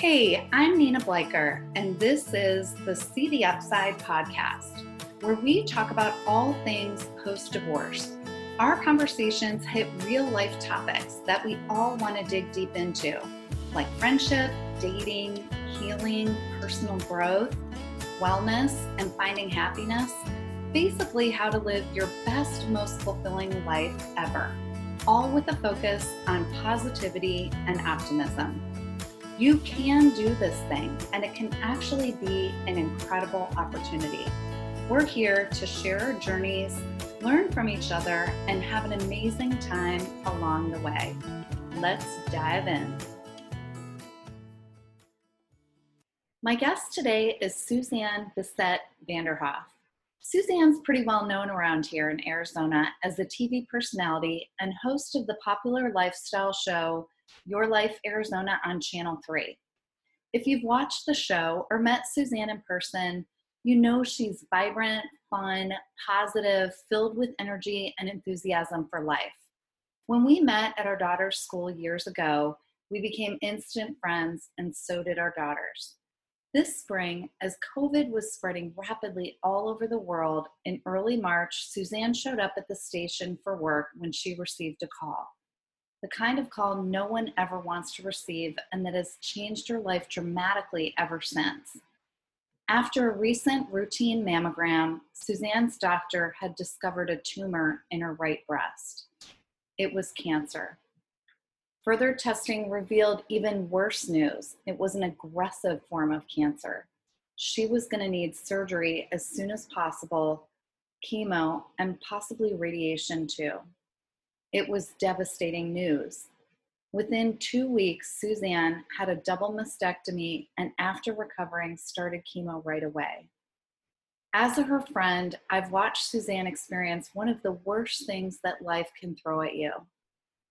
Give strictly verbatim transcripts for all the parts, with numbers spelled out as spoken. Hey, I'm Nina Bleicher, and this is the See The Upside podcast, where we talk about all things post-divorce. Our conversations hit real-life topics that we all want to dig deep into, like friendship, dating, healing, personal growth, wellness, and finding happiness. Basically, how to live your best, most fulfilling life ever, all with a focus on positivity and optimism. You can do this thing, and it can actually be an incredible opportunity. We're here to share our journeys, learn from each other, and have an amazing time along the way. Let's dive in. My guest today is Suzanne Bissett Vanderhoff. Suzanne's pretty well known around here in Arizona as a T V personality and host of the popular lifestyle show, Your Life, Arizona on Channel three. If you've watched the show or met Suzanne in person, you know she's vibrant, fun, positive, filled with energy and enthusiasm for life. When we met at our daughter's school years ago, we became instant friends, and so did our daughters. This spring, as COVID was spreading rapidly all over the world, in early March, Suzanne showed up at the station for work when she received a call. The kind of call no one ever wants to receive, and that has changed her life dramatically ever since. After a recent routine mammogram, Suzanne's doctor had discovered a tumor in her right breast. It was cancer. Further testing revealed even worse news. It was an aggressive form of cancer. She was going to need surgery as soon as possible, chemo, and possibly radiation too. It was devastating news. Within two weeks, Suzanne had a double mastectomy, and after recovering, started chemo right away. As a her friend, I've watched Suzanne experience one of the worst things that life can throw at you.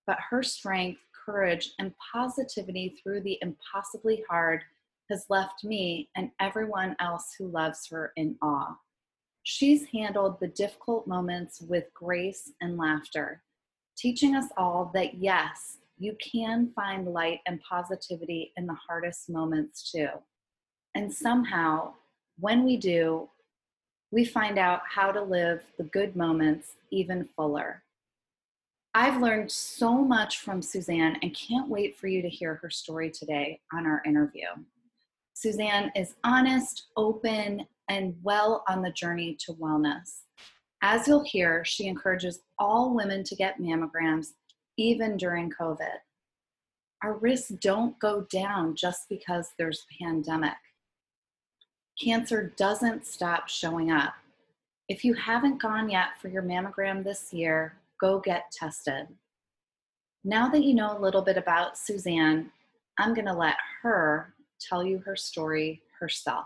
But her strength, courage, and positivity through the impossibly hard has left me and everyone else who loves her in awe. She's handled the difficult moments with grace and laughter, teaching us all that, yes, you can find light and positivity in the hardest moments too. And somehow, when we do, we find out how to live the good moments even fuller. I've learned so much from Suzanne and can't wait for you to hear her story today on our interview. Suzanne is honest, open, and well on the journey to wellness. As you'll hear, she encourages all women to get mammograms, even during COVID. Our risks don't go down just because there's a pandemic. Cancer doesn't stop showing up. If you haven't gone yet for your mammogram this year, go get tested. Now that you know a little bit about Suzanne, I'm going to let her tell you her story herself.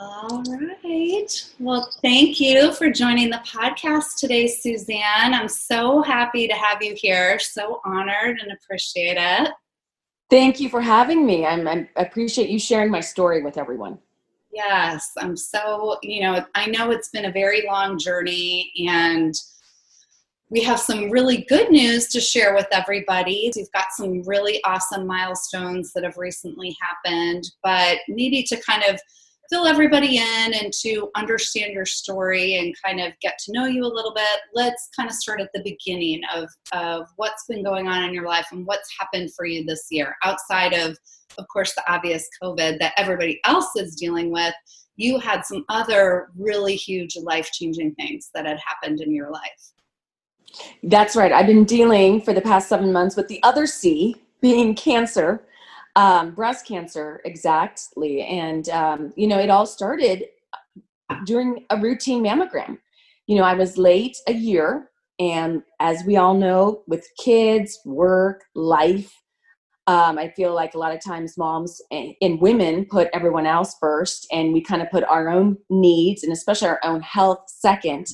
All right. Well, thank you for joining the podcast today, Suzanne. I'm so happy to have you here. So honored and appreciate it. Thank you for having me. I'm, I'm, I appreciate you sharing my story with everyone. Yes. I'm so, you know, I know it's been a very long journey, and we have some really good news to share with everybody. We've got some really awesome milestones that have recently happened, but maybe to kind of fill everybody in and to understand your story and kind of get to know you a little bit, let's kind of start at the beginning of, of what's been going on in your life and what's happened for you this year. Outside of, of course, the obvious COVID that everybody else is dealing with, you had some other really huge life-changing things that had happened in your life. That's right. I've been dealing for the past seven months with the other C, being cancer. Um, breast cancer, exactly. And, um, you know, it all started during a routine mammogram. You know, I was late a year. And as we all know, with kids, work, life, um, I feel like a lot of times moms and, and women put everyone else first. And we kind of put our own needs and especially our own health second.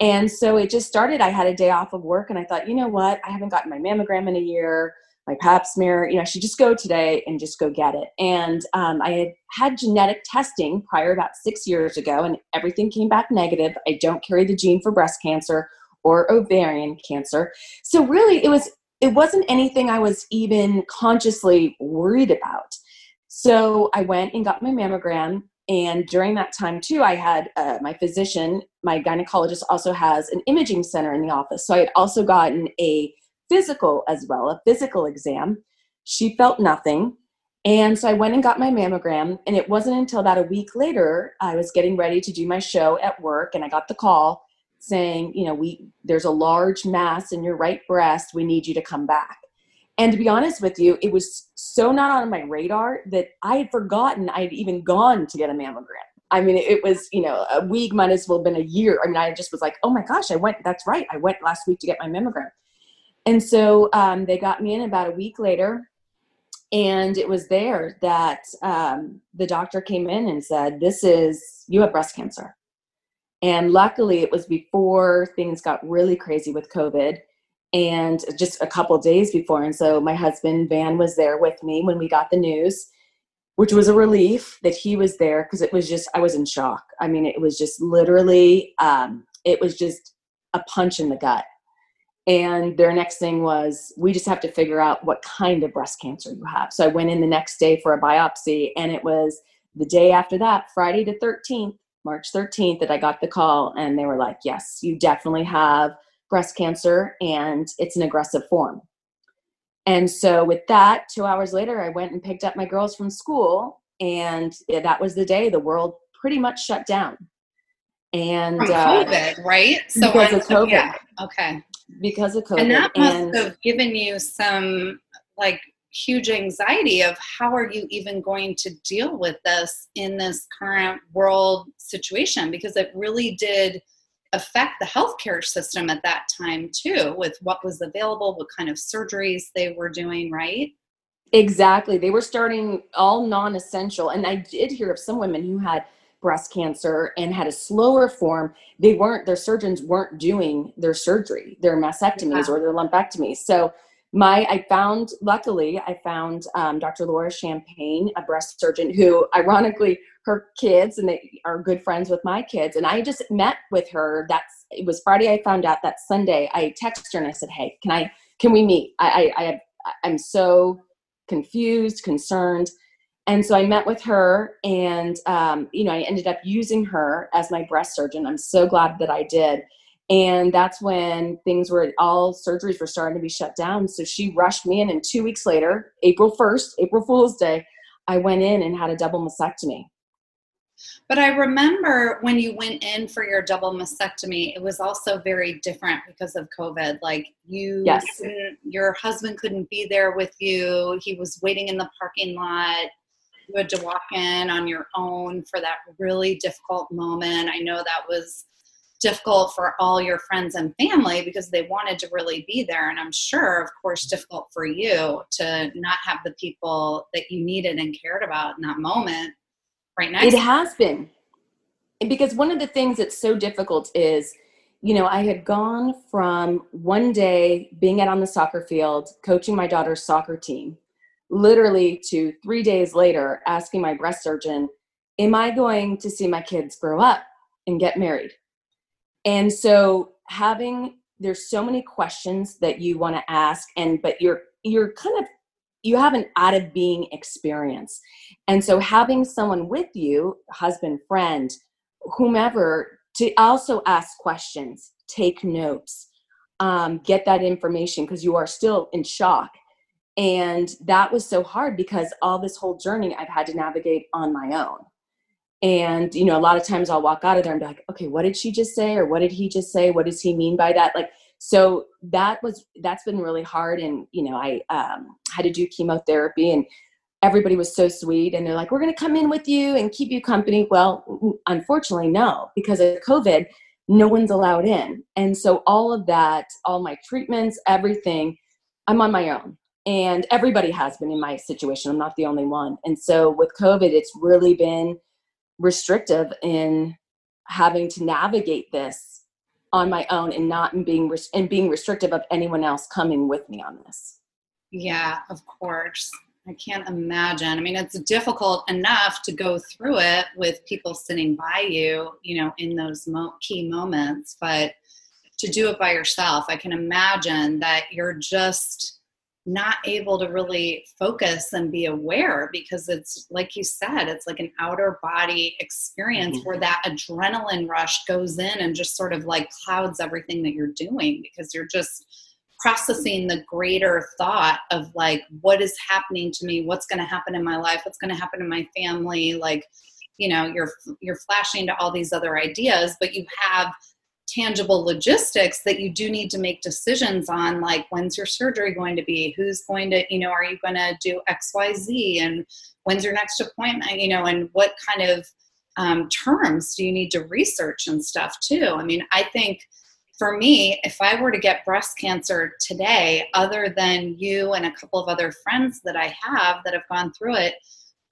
And so it just started. I had a day off of work and I thought, you know what? I haven't gotten my mammogram in a year. My pap smear, you know, I should just go today and just go get it. And um, I had had genetic testing prior about six years ago, and everything came back negative. I don't carry the gene for breast cancer or ovarian cancer. So really, it was it wasn't anything I was even consciously worried about. So I went and got my mammogram. And during that time too, I had uh, my physician, my gynecologist also has an imaging center in the office. So I had also gotten a physical as well, a physical exam. She felt nothing. And so I went and got my mammogram, and it wasn't until about a week later, I was getting ready to do my show at work, and I got the call saying, you know, we, there's a large mass in your right breast. We need you to come back. And to be honest with you, it was so not on my radar that I had forgotten I'd even gone to get a mammogram. I mean, it was, you know, a week might as well have been a year. I mean, I just was like, oh my gosh, I went, that's right. I went last week to get my mammogram. And so um, they got me in about a week later. And it was there that um, the doctor came in and said, this is, you have breast cancer. And luckily it was before things got really crazy with COVID, and just a couple days before. And so my husband, Van, was there with me when we got the news, which was a relief that he was there, because it was just, I was in shock. I mean, it was just literally, um, it was just a punch in the gut. And their next thing was, we just have to figure out what kind of breast cancer you have. So I went in the next day for a biopsy, and it was the day after that, Friday the thirteenth, March thirteenth, that I got the call, and they were like, yes, you definitely have breast cancer, and it's an aggressive form. And so with that, two hours later, I went and picked up my girls from school, and that was the day the world pretty much shut down. And from COVID, uh, right? So because I'm, of COVID. Yeah. Okay. Because of COVID. And that must and, have given you some like huge anxiety of how are you even going to deal with this in this current world situation? Because it really did affect the healthcare system at that time too, with what was available, what kind of surgeries they were doing, right? Exactly. They were starting all non-essential. And I did hear of some women who had breast cancer and had a slower form. They weren't, their surgeons weren't doing their surgery, their mastectomies yeah. or their lumpectomies. So my, I found, luckily I found um, Doctor Laura Champagne, a breast surgeon who ironically her kids, and they are good friends with my kids. And I just met with her. That's, it was Friday. I found out that Sunday I texted her and I said, hey, can I, can we meet? I, I, I have, I'm so confused, concerned. And so I met with her, and, um, you know, I ended up using her as my breast surgeon. I'm so glad that I did. And that's when things were, all surgeries were starting to be shut down. So she rushed me in, and two weeks later, April first, April Fool's Day, I went in and had a double mastectomy. But I remember when you went in for your double mastectomy, it was also very different because of COVID. Like you, yes. your husband couldn't be there with you. He was waiting in the parking lot. You had to walk in on your own for that really difficult moment. I know that was difficult for all your friends and family because they wanted to really be there. And I'm sure, of course, difficult for you to not have the people that you needed and cared about in that moment. Right next. It has been. And because one of the things that's so difficult is, you know, I had gone from one day being out on the soccer field, coaching my daughter's soccer team, literally to three days later asking my breast surgeon, am I going to see my kids grow up and get married? And so having, there's so many questions that you want to ask, and, but you're, you're kind of, you have an out of being experience. And so having someone with you, husband, friend, whomever, to also ask questions, take notes, um, get that information, because you are still in shock. And that was so hard because all this whole journey I've had to navigate on my own. And, you know, a lot of times I'll walk out of there and be like, okay, what did she just say? Or what did he just say? What does he mean by that? Like, so that was, that's been really hard. And, you know, I um, had to do chemotherapy, and everybody was so sweet. And they're like, we're going to come in with you and keep you company. Well, unfortunately, no, because of COVID, no one's allowed in. And so all of that, all my treatments, everything, I'm on my own. And everybody has been in my situation. I'm not the only one. And so with COVID, it's really been restrictive in having to navigate this on my own, and not in being res- and being restrictive of anyone else coming with me on this. Yeah, of course. I can't imagine. I mean, it's difficult enough to go through it with people sitting by you, you know, in those mo- key moments, but to do it by yourself, I can imagine that you're just not able to really focus and be aware, because it's like you said, it's like an outer body experience mm-hmm. where that adrenaline rush goes in and just sort of like clouds everything that you're doing, because you're just processing the greater thought of like, what is happening to me? What's going to happen in my life? What's going to happen to my family? Like, you know, you're, you're flashing to all these other ideas, but you have tangible logistics that you do need to make decisions on, like when's your surgery going to be, who's going to, you know, are you going to do X Y Z, and when's your next appointment, you know, and what kind of um, terms do you need to research and stuff too. I mean, I think for me, if I were to get breast cancer today, other than you and a couple of other friends that I have that have gone through it,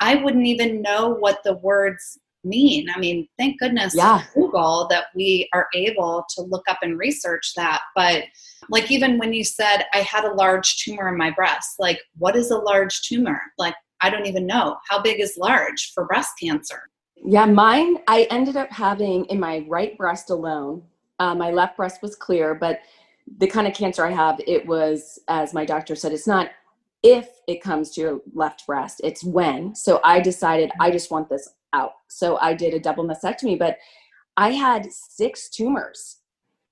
I wouldn't even know what the words mean. I mean, thank goodness yeah. Google that we are able to look up and research that. But like, even when you said I had a large tumor in my breast, like what is a large tumor? Like, I don't even know. How big is large for breast cancer? Yeah, mine, I ended up having in my right breast alone, uh, my left breast was clear, but the kind of cancer I have, it was, as my doctor said, it's not if it comes to your left breast, it's when. So I decided I just want this out. So I did a double mastectomy, but I had six tumors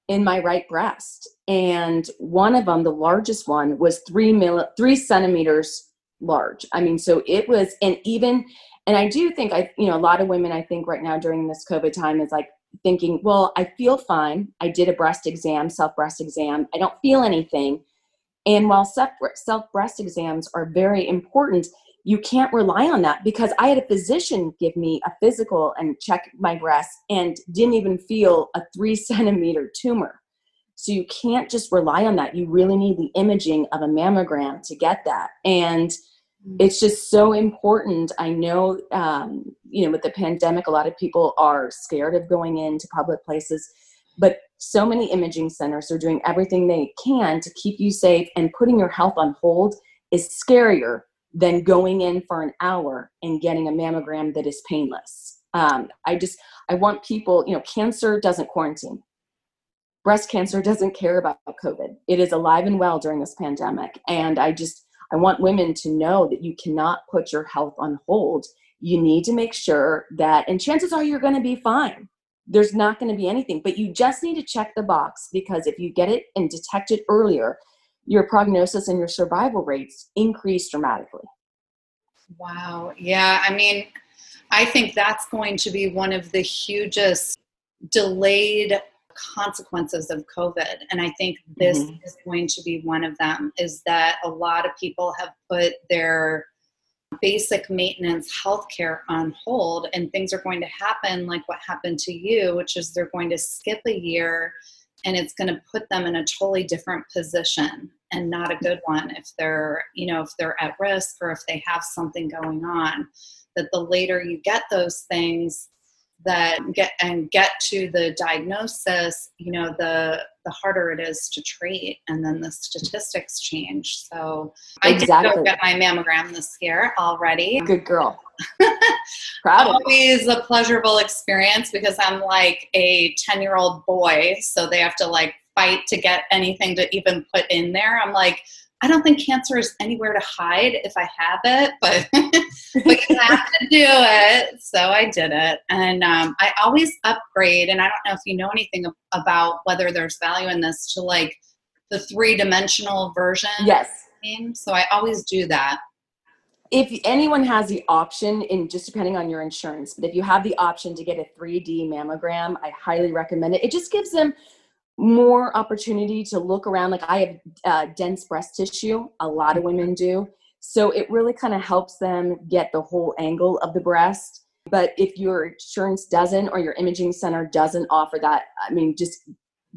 in my right breast. And one of them, the largest one, was three mil, three centimeters large. I mean, so it was, and even, and I do think I, you know, a lot of women, I think right now during this COVID time is like thinking, well, I feel fine. I did a breast exam, self breast exam. I don't feel anything. And while self breast exams are very important, you can't rely on that, because I had a physician give me a physical and check my breast and didn't even feel a three centimeter tumor. So you can't just rely on that. You really need the imaging of a mammogram to get that. And it's just so important. I know, um, you know, with the pandemic, a lot of people are scared of going into public places, but so many imaging centers are doing everything they can to keep you safe, and putting your health on hold is scarier than going in for an hour and getting a mammogram that is painless. Um, I just, I want people, you know, cancer doesn't quarantine. Breast cancer doesn't care about COVID. It is alive and well during this pandemic. And I just, I want women to know that you cannot put your health on hold. You need to make sure that, and chances are you're going to be fine. There's not going to be anything, but you just need to check the box, because if you get it and detect it earlier, your prognosis and your survival rates increase dramatically. Wow. Yeah. I mean, I think that's going to be one of the hugest delayed consequences of COVID. And I think this mm-hmm. is going to be one of them, is that a lot of people have put their basic maintenance healthcare on hold, and things are going to happen like what happened to you, which is they're going to skip a year. And it's going to put them in a totally different position, and not a good one, if they're, you know, if they're at risk or if they have something going on. That the later you get those things that get and get to the diagnosis, you know, the the harder it is to treat, and then the statistics change. So exactly. I did go get my mammogram this year already. Good girl. Proud of always you. A pleasurable experience, because I'm like a ten year old boy, so they have to like fight to get anything to even put in there. I'm like, I don't think cancer is anywhere to hide if I have it, but but you have to do it. So I did it. And um, I always upgrade, and I don't know if you know anything about whether there's value in this, to like the three dimensional version. Yes. So I always do that. If anyone has the option, in just depending on your insurance, but if you have the option to get a three D mammogram, I highly recommend it. It just gives them more opportunity to look around. Like, I have uh, dense breast tissue. A lot of women do. So it really kind of helps them get the whole angle of the breast. But if your insurance doesn't, or your imaging center doesn't offer that, I mean, just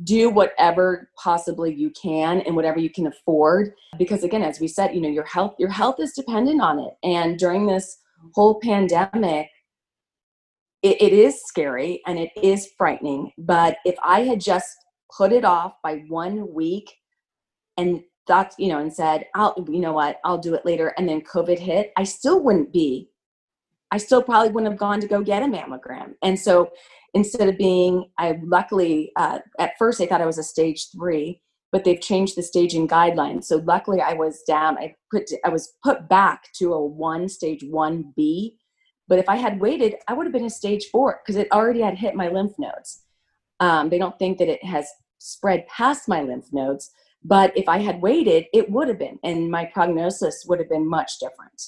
do whatever possibly you can and whatever you can afford. Because again, as we said, you know, your health, your health is dependent on it. And during this whole pandemic, it, it is scary and it is frightening. But if I had just put it off by one week and thought, you know, and said, I'll, you know what, I'll do it later, and then COVID hit, I still wouldn't be, I still probably wouldn't have gone to go get a mammogram. And so instead of being, I luckily, uh, at first they thought I was a stage three, but they've changed the staging guidelines. So luckily I was down, I put, I was put back to a one, stage one B, but if I had waited, I would have been a stage four because it already had hit my lymph nodes. Um, they don't think that it has spread past my lymph nodes, but if I had waited, it would have been, and my prognosis would have been much different.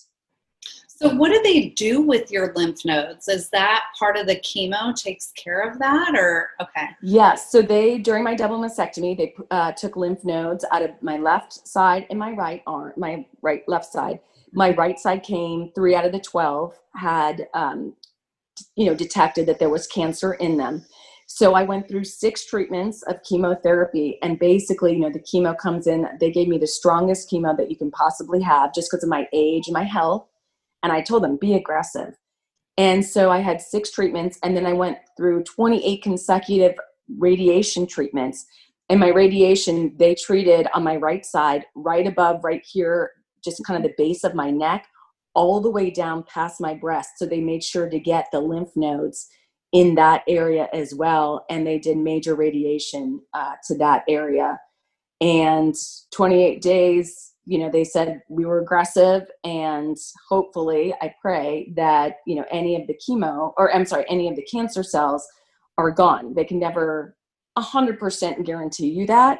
So what do they do with your lymph nodes? Is that part of the chemo takes care of that, or, okay. Yes. Yeah, so they, during my double mastectomy, they uh, took lymph nodes out of my left side and my right arm, my right left side. My right side came, three out of the twelve had, um, you know, detected that there was cancer in them. So I went through six treatments of chemotherapy, and basically, you know, the chemo comes in, they gave me the strongest chemo that you can possibly have just because of my age and my health. And I told them, be aggressive. And so I had six treatments, and then I went through twenty-eight consecutive radiation treatments. And my radiation, they treated on my right side, right above, right here, just kind of the base of my neck, all the way down past my breast. So they made sure to get the lymph nodes in that area as well. And they did major radiation uh, to that area. And twenty-eight days, you know, they said we were aggressive, and hopefully I pray that, you know, any of the chemo, or I'm sorry, any of the cancer cells are gone. They can never a hundred percent guarantee you that.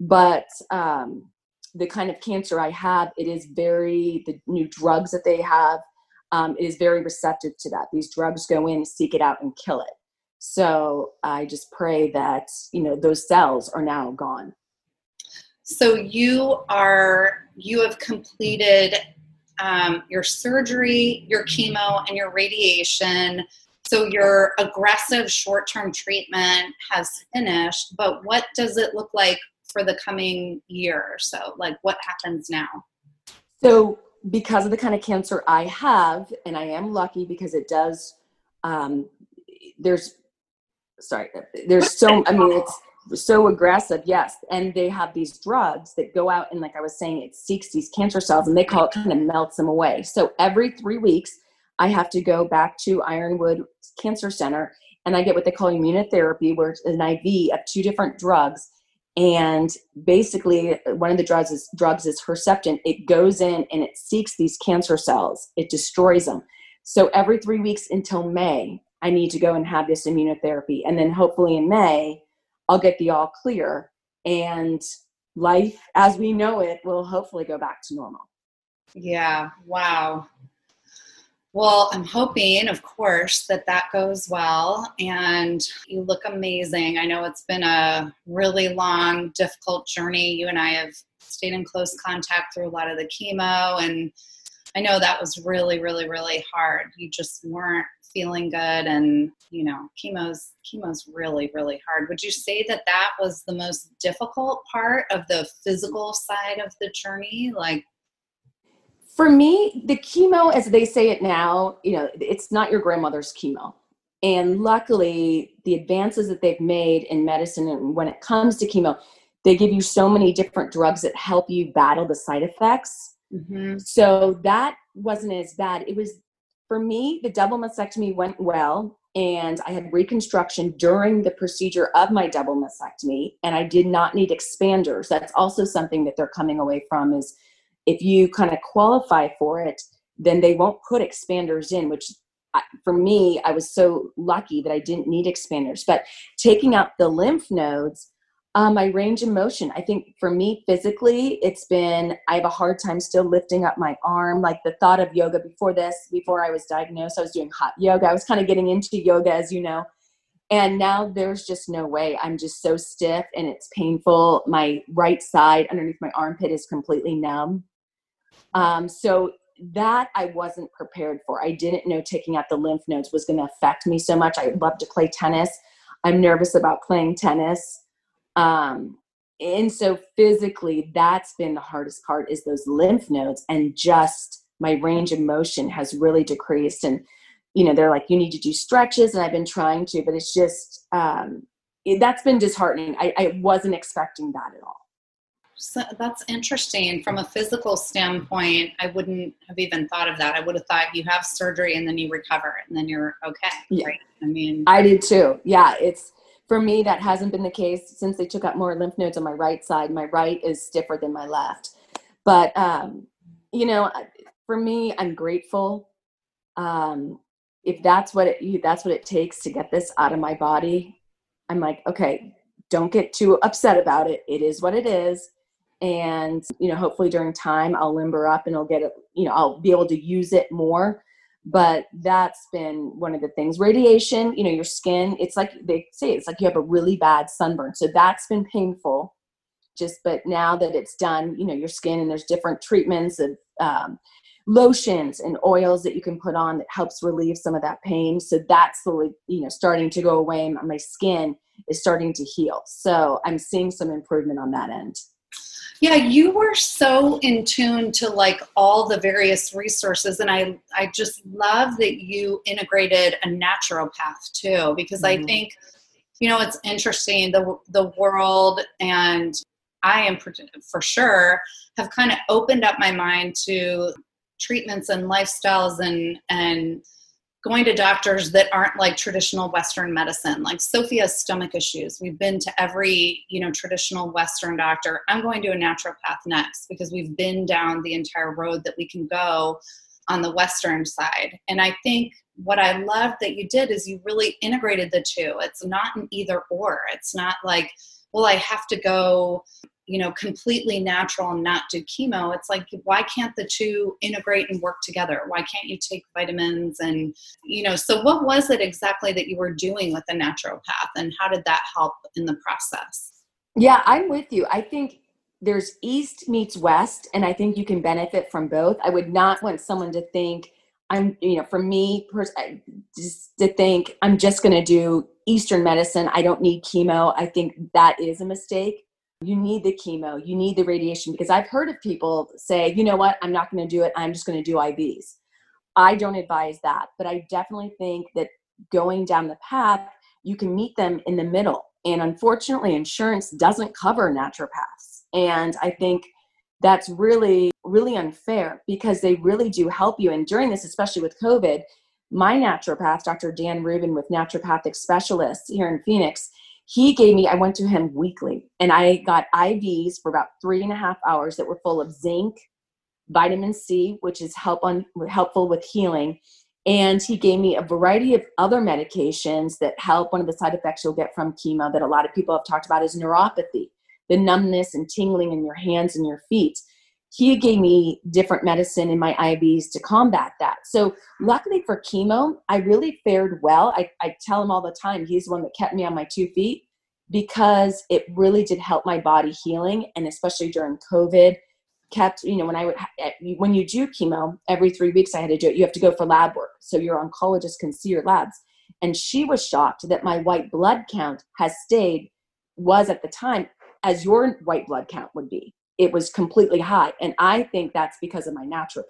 But, um, the kind of cancer I have, it is very, the new drugs that they have, um, it is very receptive to that. These drugs go in, seek it out, and kill it. So I just pray that, you know, those cells are now gone. So you are, you have completed um, your surgery, your chemo, and your radiation. So your aggressive short-term treatment has finished, but what does it look like for the coming year or so? Like, what happens now? So because of the kind of cancer I have, and I am lucky because it does, um, there's, sorry, there's so, I mean, it's, so aggressive, yes. And they have these drugs that go out and, like I was saying, it seeks these cancer cells, and they call it, kind of melts them away. So every three weeks, I have to go back to Ironwood Cancer Center, and I get what they call immunotherapy, where it's an I V of two different drugs. And basically, one of the drugs is, drugs is Herceptin. It goes in and it seeks these cancer cells. It destroys them. So every three weeks until May, I need to go and have this immunotherapy. And then hopefully in May, I'll get the all clear, and life as we know it will hopefully go back to normal. Yeah. Wow. Well, I'm hoping, of course, that that goes well, and you look amazing. I know it's been a really long, difficult journey. You and I have stayed in close contact through a lot of the chemo, and I know that was really, really, really hard. You just weren't feeling good, and you know, chemo's chemo's really, really hard. Would you say that that was the most difficult part of the physical side of the journey? Like, for me, the chemo, as they say it now, you know, it's not your grandmother's chemo. And luckily, the advances that they've made in medicine, and when it comes to chemo, they give you so many different drugs that help you battle the side effects. Mm-hmm. So that wasn't as bad. It was, for me, the double mastectomy went well, and I had reconstruction during the procedure of my double mastectomy, and I did not need expanders. That's also something that they're coming away from, is if you kind of qualify for it, then they won't put expanders in, which I, for me, I was so lucky that I didn't need expanders. But taking out the lymph nodes, uh, my range of motion, I think for me physically, it's been, I have a hard time still lifting up my arm. Like the thought of yoga before this, before I was diagnosed, I was doing hot yoga. I was kind of getting into yoga, as you know, and now there's just no way. I'm just so stiff, and it's painful. My right side underneath my armpit is completely numb. Um, so that I wasn't prepared for. I didn't know taking out the lymph nodes was going to affect me so much. I love to play tennis. I'm nervous about playing tennis. Um, and so physically, that's been the hardest part, is those lymph nodes, and just my range of motion has really decreased. And, you know, they're like, you need to do stretches. And I've been trying to, but it's just, um, it, that's been disheartening. I, I wasn't expecting that at all. So that's interesting. From a physical standpoint, I wouldn't have even thought of that. I would have thought you have surgery and then you recover and then you're okay. Yeah. Right? I mean, I did too. Yeah. It's, for me, that hasn't been the case since they took out more lymph nodes on my right side. My right is stiffer than my left. But, um, you know, for me, I'm grateful. Um, if that's what it, that's what it takes to get this out of my body, I'm like, okay, don't get too upset about it. It is what it is. And, you know, hopefully during time I'll limber up and I'll get it, you know, I'll be able to use it more. But that's been one of the things. Radiation, you know, your skin, it's like they say, it's like you have a really bad sunburn. So that's been painful just, but now that it's done, you know, your skin, and there's different treatments of um, lotions and oils that you can put on that helps relieve some of that pain. So that's slowly, you know, starting to go away. My skin is starting to heal. So I'm seeing some improvement on that end. Yeah, you were so in tune to like all the various resources. And I, I just love that you integrated a naturopath too, because mm-hmm. I think, you know, it's interesting, the the world, and I am for sure have kind of opened up my mind to treatments and lifestyles and, and going to doctors that aren't like traditional Western medicine. Like Sophie has stomach issues. We've been to every, you know, traditional Western doctor. I'm going to a naturopath next because we've been down the entire road that we can go on the Western side. And I think what I loved that you did is you really integrated the two. It's not an either or. It's not like, well, I have to go, you know, completely natural and not do chemo. It's like, why can't the two integrate and work together? Why can't you take vitamins? And, you know, so what was it exactly that you were doing with the naturopath, and how did that help in the process? Yeah, I'm with you. I think there's East meets West, and I think you can benefit from both. I would not want someone to think I'm, you know, for me, pers- just to think I'm just going to do Eastern medicine. I don't need chemo. I think that is a mistake. You need the chemo, you need the radiation, because I've heard of people say, you know what, I'm not going to do it. I'm just going to do I Vs. I don't advise that, but I definitely think that going down the path, you can meet them in the middle. And unfortunately, insurance doesn't cover naturopaths. And I think that's really, really unfair, because they really do help you. And during this, especially with COVID, my naturopath, Doctor Dan Rubin with Naturopathic Specialists here in Phoenix, he gave me, I went to him weekly, and I got I Vs for about three and a half hours that were full of zinc, vitamin C, which is help on, helpful with healing. And he gave me a variety of other medications that help. One of the side effects you'll get from chemo that a lot of people have talked about is neuropathy, the numbness and tingling in your hands and your feet. He gave me different medicine in my I Vs to combat that. So luckily for chemo, I really fared well. I, I tell him all the time, he's the one that kept me on my two feet, because it really did help my body healing. And especially during COVID, kept, you know, when I would, when you do chemo, every three weeks I had to do it. You have to go for lab work, so your oncologist can see your labs. And she was shocked that my white blood count has stayed, was at the time, as your white blood count would be. It was completely high. And I think that's because of my naturopath.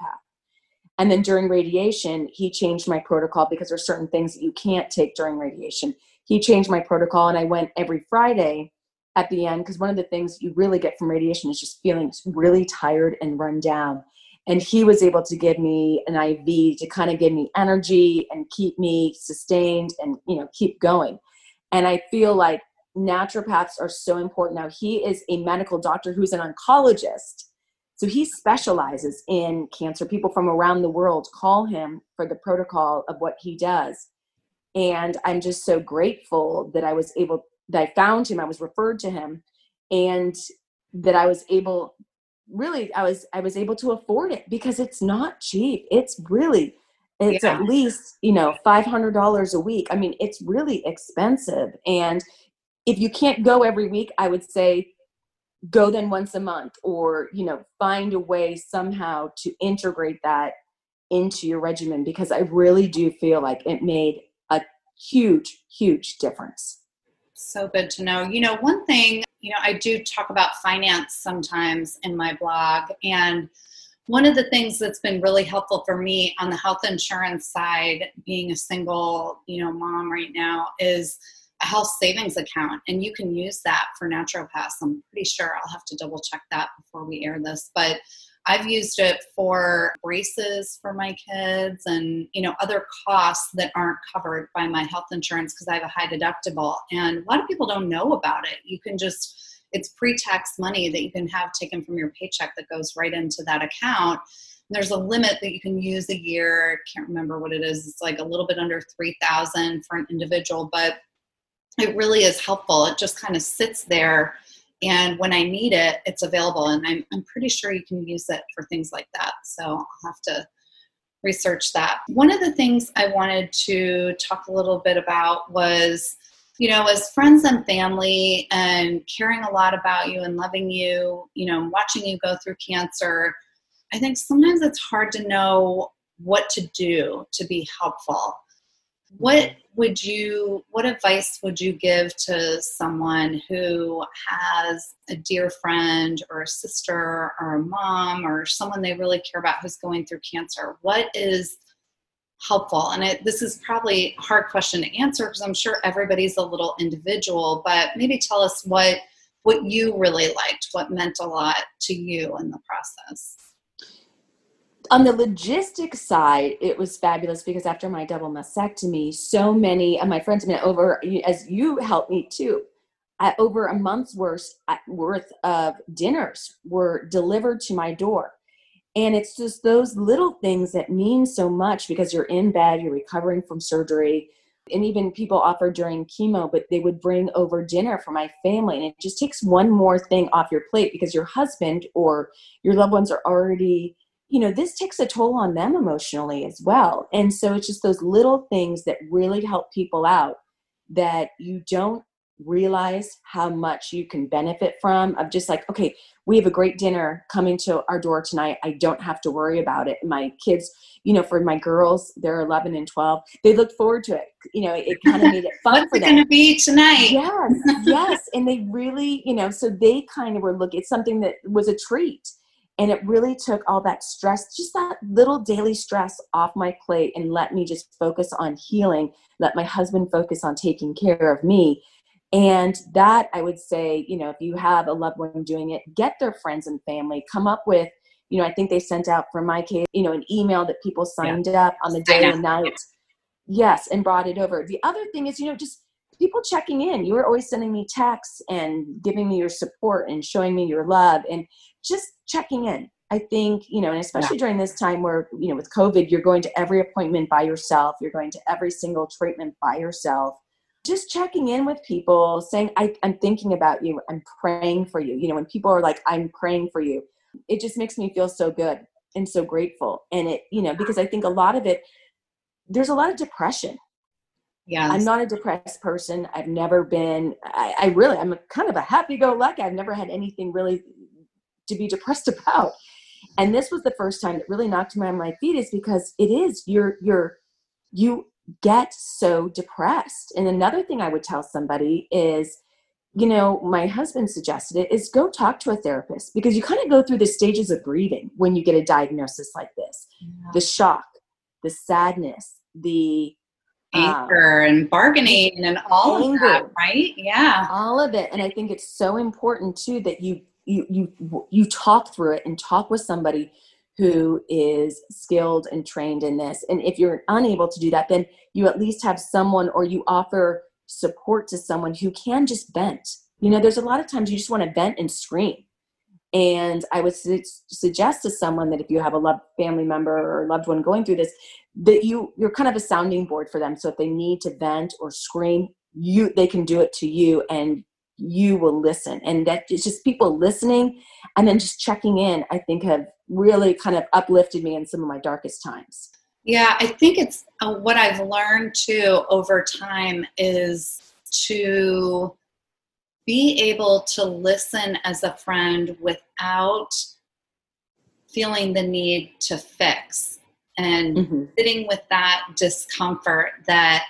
And then during radiation, he changed my protocol, because there are certain things that you can't take during radiation. He changed my protocol, and I went every Friday at the end, because one of the things you really get from radiation is just feeling really tired and run down. And he was able to give me an I V to kind of give me energy and keep me sustained and, you know, keep going. And I feel like naturopaths are so important now. He is a medical doctor who's an oncologist, so he specializes in cancer. People from around the world call him for the protocol of what he does, and I'm just so grateful that I was able, that I found him, I was referred to him, and that I was able, really, I was I was able to afford it, because it's not cheap. It's really, it's yeah. at least, you know, five hundred dollars a week. I mean, it's really expensive. And if you can't go every week, I would say go then once a month, or, you know, find a way somehow to integrate that into your regimen, because I really do feel like it made a huge, huge difference. So good to know. You know, one thing, you know, I do talk about finance sometimes in my blog, and one of the things that's been really helpful for me on the health insurance side, being a single, you know, mom right now, is health savings account, and you can use that for naturopaths. I'm pretty sure, I'll have to double check that before we air this, but I've used it for braces for my kids and, you know, other costs that aren't covered by my health insurance because I have a high deductible. And a lot of people don't know about it. You can just, it's pre-tax money that you can have taken from your paycheck that goes right into that account. And there's a limit that you can use a year. I can't remember what it is. It's like a little bit under three thousand dollars for an individual, but it really is helpful. It just kind of sits there. And when I need it, it's available. And I'm, I'm pretty sure you can use it for things like that. So I'll have to research that. One of the things I wanted to talk a little bit about was, you know, as friends and family and caring a lot about you and loving you, you know, watching you go through cancer, I think sometimes it's hard to know what to do to be helpful. What would you, what advice would you give to someone who has a dear friend or a sister or a mom or someone they really care about who's going through cancer? What is helpful? And it, this is probably a hard question to answer because I'm sure everybody's a little individual, but maybe tell us what, what you really liked, what meant a lot to you in the process. On the logistics side, it was fabulous because after my double mastectomy, so many of my friends, I mean, over, as you helped me too, I, over a month's worth, worth of dinners were delivered to my door. And it's just those little things that mean so much because you're in bed, you're recovering from surgery, and even people offered during chemo, but they would bring over dinner for my family. And it just takes one more thing off your plate because your husband or your loved ones are already, you know, this takes a toll on them emotionally as well. And so it's just those little things that really help people out that you don't realize how much you can benefit from, of just like, okay, we have a great dinner coming to our door tonight. I don't have to worry about it. My kids, you know, for my girls, they're eleven and twelve. They look forward to it. You know, it, it kind of made it fun for them. What's it going to be tonight? Yes, yes. And they really, you know, so they kind of were looking, it's something that was a treat. And it really took all that stress, just that little daily stress off my plate and let me just focus on healing, let my husband focus on taking care of me. And that, I would say, you know, if you have a loved one doing it, get their friends and family, come up with, you know, I think they sent out for my case, you know, an email that people signed yeah. up on the day and night. Yes. And brought it over. The other thing is, you know, just people checking in. You were always sending me texts and giving me your support and showing me your love and just checking in. I think, you know, and especially yeah. during this time where, you know, with COVID, you're going to every appointment by yourself. You're going to every single treatment by yourself. Just checking in with people, saying, I, I'm thinking about you. I'm praying for you. You know, when people are like, I'm praying for you, it just makes me feel so good and so grateful. And it, you know, because I think a lot of it, there's a lot of depression. Yeah, I'm not a depressed person. I've never been, I, I really, I'm a, kind of a happy-go-lucky. I've never had anything really to be depressed about. And this was the first time that really knocked me on my feet, is because it is, you're, you're, you get so depressed. And another thing I would tell somebody is, you know, my husband suggested it, is go talk to a therapist, because you kind of go through the stages of grieving when you get a diagnosis like this. Yeah. The shock, the sadness, the anger and bargaining and all anger. Of that, right? Yeah. All of it. And I think it's so important too that you, you, you, you talk through it and talk with somebody who is skilled and trained in this. And if you're unable to do that, then you at least have someone, or you offer support to someone who can just vent. You know, there's a lot of times you just want to vent and scream. And I would su- suggest to someone that if you have a loved family member or loved one going through this, that you, you're kind of a sounding board for them. So if they need to vent or scream, you, they can do it to you, and you will listen. And that it's just people listening and then just checking in, I think, have really kind of uplifted me in some of my darkest times. Yeah, I think it's uh, what I've learned too over time is to be able to listen as a friend without feeling the need to fix, and mm-hmm. sitting with that discomfort that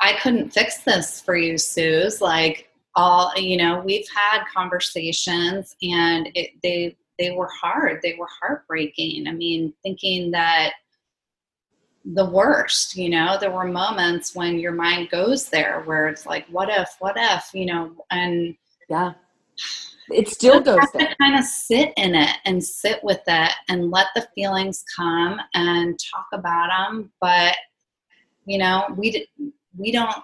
I couldn't fix this for you, Suze. Like, all, you know, we've had conversations, and it, they, they were hard. They were heartbreaking. I mean, thinking that the worst. You know, there were moments when your mind goes there where it's like, what if, what if, you know, and yeah, it still goes there. You have to kind of sit in it and sit with it and let the feelings come and talk about them. But, you know, we, we don't,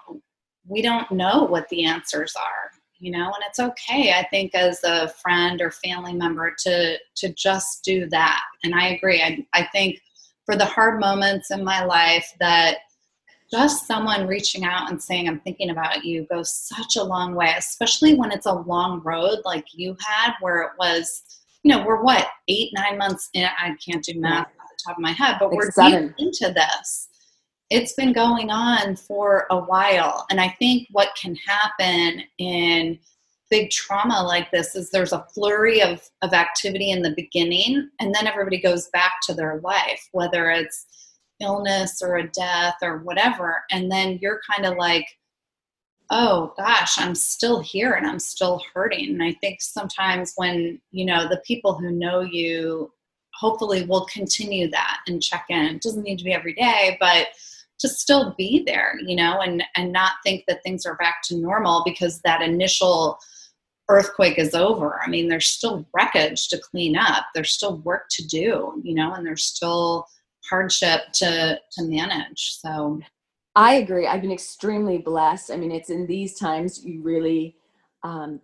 we don't know what the answers are, you know, and it's okay. I think as a friend or family member to, to just do that. And I agree. I, I think for the hard moments in my life, that just someone reaching out and saying, I'm thinking about you, goes such a long way, especially when it's a long road like you had, where it was, you know, we're what, eight, nine months in. I can't do math off the top of my head, but we're deep into this. It's been going on for a while. And I think what can happen in big trauma like this is there's a flurry of, of activity in the beginning, and then everybody goes back to their life, whether it's illness or a death or whatever. And then you're kind of like, oh gosh, I'm still here and I'm still hurting. And I think sometimes when, you know, the people who know you hopefully will continue that and check in. It doesn't need to be every day, but just still be there, you know, and, and not think that things are back to normal because that initial earthquake is over. I mean, there's still wreckage to clean up. There's still work to do, you know, and there's still hardship to, to manage. So I agree. I've been extremely blessed. I mean, it's in these times you really, um,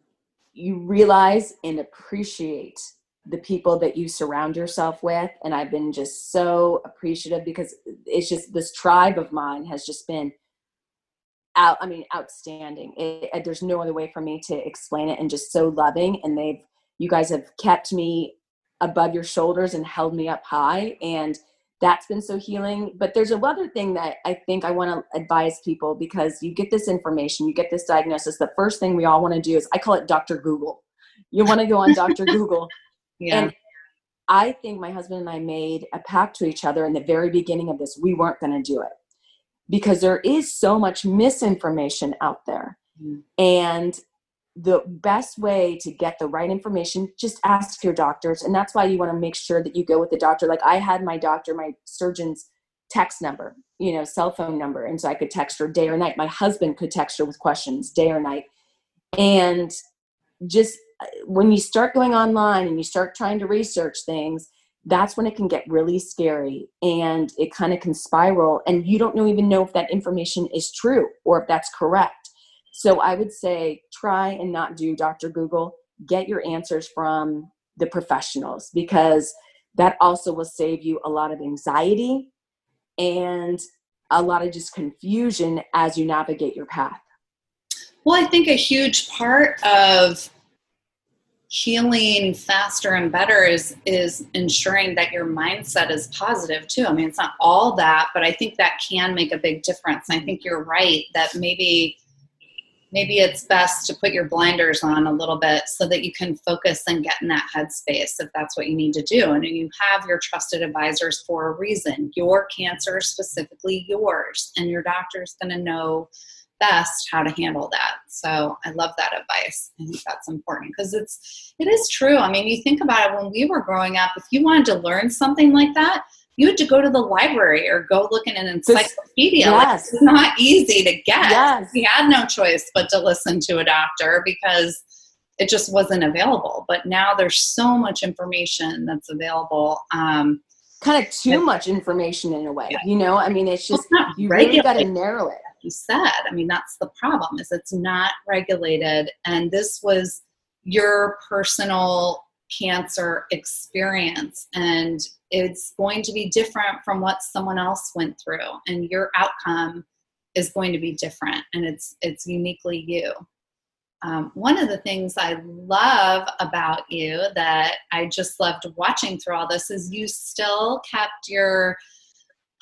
you realize and appreciate the people that you surround yourself with. And I've been just so appreciative, because it's just, this tribe of mine has just been out. I mean, outstanding. It, it, there's no other way for me to explain it, and just so loving. And they've, you guys have kept me above your shoulders and held me up high. And that's been so healing. But there's another thing that I think I want to advise people, because you get this information, you get this diagnosis. The first thing we all want to do is, I call it Doctor Google. You want to go on Doctor Google. Yeah. And I think my husband and I made a pact to each other in the very beginning of this. We weren't going to do it, because there is so much misinformation out there. Mm. And the best way to get the right information, just ask your doctors. And that's why you want to make sure that you go with the doctor. Like, I had my doctor, my surgeon's text number, you know, cell phone number. And so I could text her day or night. My husband could text her with questions day or night. And just, when you start going online and you start trying to research things, that's when it can get really scary, and it kind of can spiral, and you don't know, even know if that information is true or if that's correct. So I would say, try and not do Doctor Google. Get your answers from the professionals, because that also will save you a lot of anxiety and a lot of just confusion as you navigate your path. Well, I think a huge part of healing faster and better is is ensuring that your mindset is positive too. I mean, it's not all that, but I think that can make a big difference. And I think you're right that maybe maybe it's best to put your blinders on a little bit so that you can focus and get in that headspace if that's what you need to do. And you have your trusted advisors for a reason. Your cancer, specifically yours, and your doctor's going to know best how to handle that. So I love that advice. I think that's important, because it's, it is true. I mean, you think about it, when we were growing up, if you wanted to learn something like that, you had to go to the library or go look in an encyclopedia. Yes. Like, it's not easy to get. Yes. We had no choice but to listen to a doctor, because it just wasn't available. But now there's so much information that's available. Um, kind of too much information in a way, yeah. You know, I mean, it's just, well, it's you regular. Really got to narrow it. You said, I mean, that's the problem, is it's not regulated. And this was your personal cancer experience, and it's going to be different from what someone else went through, and your outcome is going to be different, and it's, it's uniquely you. Um, one of the things I love about you that I just loved watching through all this is you still kept your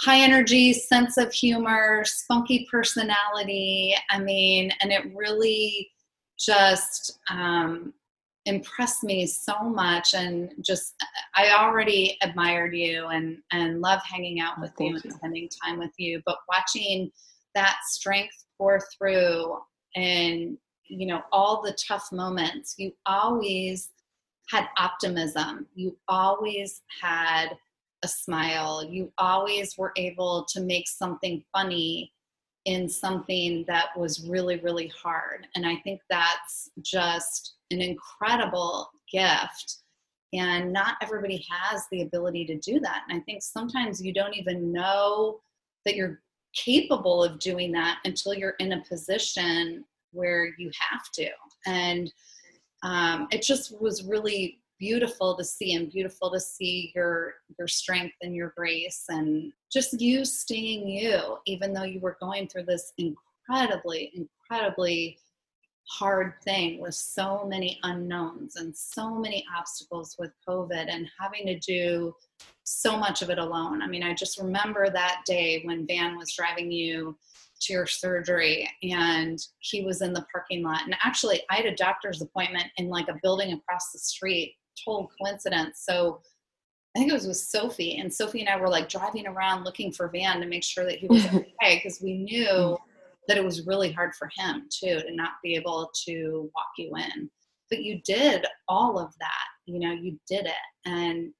high energy, sense of humor, spunky personality. I mean, and it really just um, impressed me so much. And just, I already admired you and, and love hanging out with you, you and spending time with you. But watching that strength pour through, and, you know, all the tough moments, you always had optimism. You always had a smile. You always were able to make something funny in something that was really, really hard. And I think that's just an incredible gift. And not everybody has the ability to do that. And I think sometimes you don't even know that you're capable of doing that until you're in a position where you have to. And um, it just was really beautiful to see, and beautiful to see your your strength and your grace, and just you staying you, even though you were going through this incredibly, incredibly hard thing with so many unknowns and so many obstacles with COVID, and having to do so much of it alone. I mean, I just remember that day when Van was driving you to your surgery, and he was in the parking lot. And actually, I had a doctor's appointment in like a building across the street, total coincidence. So I think it was with Sophie, and Sophie and I were like driving around looking for Van to make sure that he was okay, because we knew that it was really hard for him too, to not be able to walk you in. But you did all of that, you know, you did it. And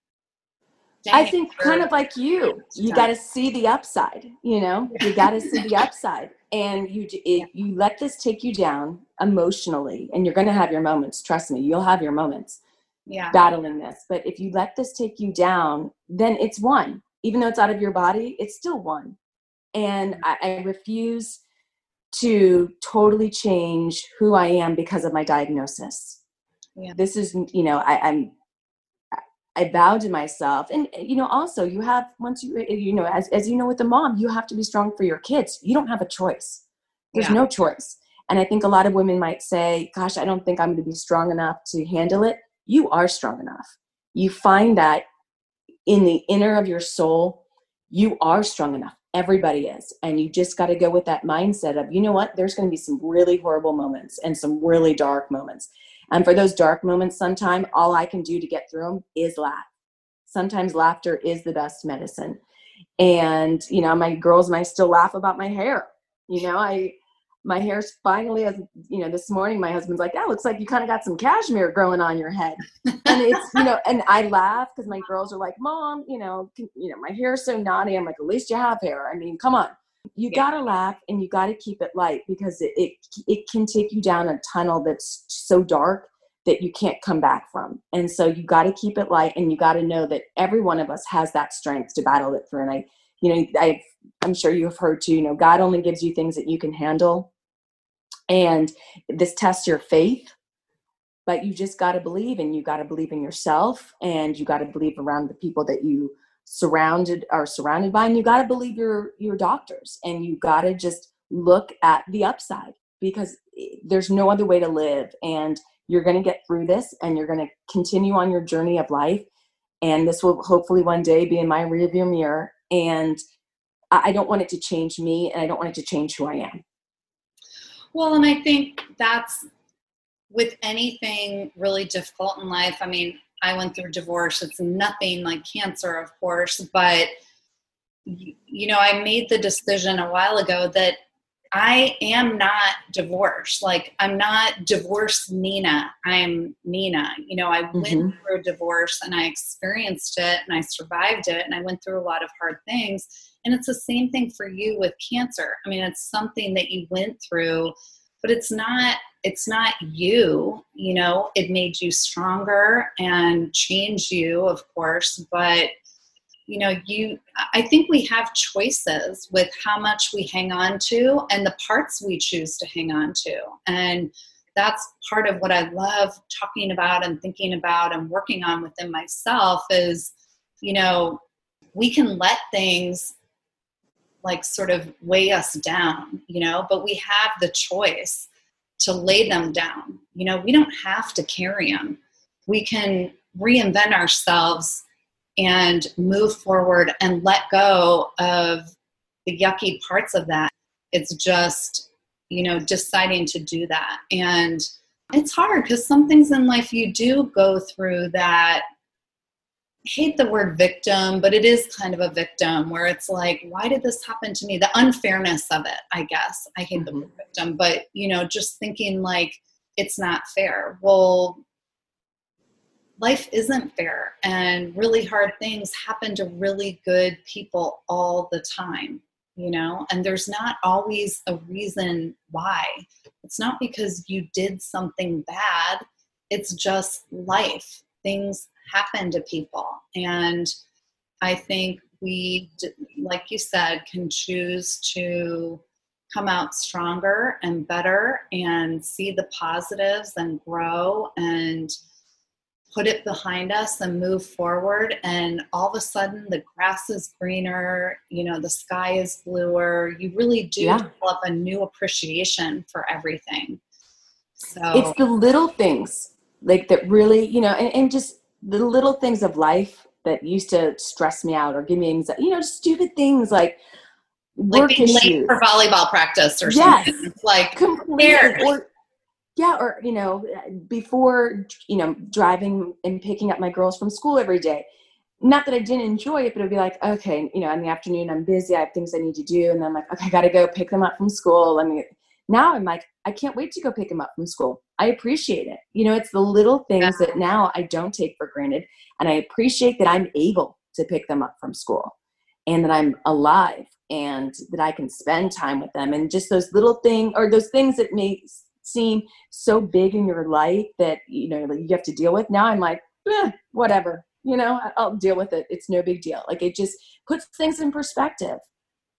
I think kind of like you, you got to see the upside, you know, you got to see the upside, and you, it, you let this take you down emotionally, and you're going to have your moments. Trust me, you'll have your moments yeah. battling this. But if you let this take you down, then it's one, even though it's out of your body, it's still one. And I, I refuse to totally change who I am because of my diagnosis. Yeah. This is, you know, I, I'm, I vowed to myself, and you know, also you have, once you, you know, as, as you know, with the mom, you have to be strong for your kids. You don't have a choice. There's yeah. no choice. And I think a lot of women might say, gosh, I don't think I'm going to be strong enough to handle it. You are strong enough. You find that in the inner of your soul, you are strong enough. Everybody is. And you just got to go with that mindset of, you know what, there's going to be some really horrible moments and some really dark moments. And for those dark moments, sometimes all I can do to get through them is laugh. Sometimes laughter is the best medicine. And, you know, my girls might still laugh about my hair. You know, I, my hair's finally, as you know, this morning, my husband's like, that looks like you kind of got some cashmere growing on your head. And it's, you know, and I laugh because my girls are like, mom, you know, can, you know, my hair's so naughty. I'm like, at least you have hair. I mean, come on. You yeah. gotta laugh, and you gotta keep it light, because it, it it can take you down a tunnel that's so dark that you can't come back from. And so you gotta keep it light, and you gotta know that every one of us has that strength to battle it through. And I, you know, I I'm sure you have heard too. You know, God only gives you things that you can handle, and this tests your faith. But you just gotta believe, and you gotta believe in yourself, and you gotta believe around the people that you surrounded are surrounded by, and you got to believe your your doctors, and you got to just look at the upside, because there's no other way to live, and you're going to get through this, and you're going to continue on your journey of life, and this will hopefully one day be in my rearview mirror. And I don't want it to change me, and I don't want it to change who I am. Well, and I think that's with anything really difficult in life. I mean, I went through divorce. It's nothing like cancer, of course, but you know, I made the decision a while ago that I am not divorced. Like, I'm not divorced Nina. I'm Nina. You know, I mm-hmm. went through a divorce, and I experienced it, and I survived it, and I went through a lot of hard things. And it's the same thing for you with cancer. I mean, it's something that you went through, but it's not, it's not you, you know, it made you stronger and changed you, of course. But, you know, you, I think we have choices with how much we hang on to and the parts we choose to hang on to. And that's part of what I love talking about and thinking about and working on within myself is, you know, we can let things like sort of weigh us down, you know, but we have the choice to lay them down. You know, we don't have to carry them. We can reinvent ourselves and move forward and let go of the yucky parts of that. It's just, you know, deciding to do that. And it's hard because some things in life you do go through that, I hate the word victim, but it is kind of a victim where it's like, why did this happen to me? The unfairness of it, I guess. I hate the word victim, but you know, just thinking like, it's not fair. Well, life isn't fair, and really hard things happen to really good people all the time, you know, and there's not always a reason why. It's not because you did something bad. It's just life. Things happen to people. And I think we, like you said, can choose to come out stronger and better and see the positives and grow and put it behind us and move forward. And all of a sudden the grass is greener, you know, the sky is bluer. You really do yeah. develop a new appreciation for everything. So it's the little things like that really, you know, and, and just the little things of life that used to stress me out or give me anxiety, you know, stupid things like, Like being late for volleyball practice or something. Yes. It's like completely. Or, yeah, or, you know, before, you know, driving and picking up my girls from school every day. Not that I didn't enjoy it, but it'd be like, okay, you know, in the afternoon I'm busy. I have things I need to do. And then I'm like, okay, I got to go pick them up from school. Let me, now I'm like, I can't wait to go pick them up from school. I appreciate it. You know, it's the little things yeah. that now I don't take for granted. And I appreciate that I'm able to pick them up from school and that I'm alive. And that I can spend time with them, and just those little things or those things that may seem so big in your life that, you know, you have to deal with. Now I'm like, eh, whatever, you know, I'll deal with it. It's no big deal. Like it just puts things in perspective.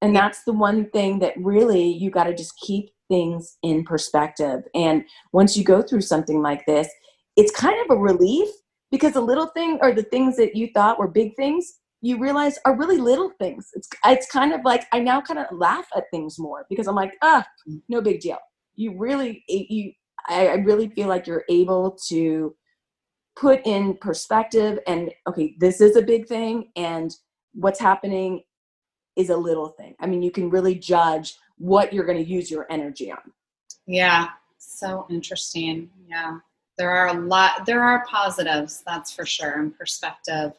And that's the one thing that really you got to just keep things in perspective. And once you go through something like this, it's kind of a relief because the little thing or the things that you thought were big things, you realize are really little things. It's it's kind of like, I now kind of laugh at things more because I'm like, ah, no big deal. You really, you, I, I really feel like you're able to put in perspective and okay, this is a big thing and what's happening is a little thing. I mean, you can really judge what you're going to use your energy on. Yeah. So interesting. Yeah. There are a lot, there are positives, that's for sure. And perspective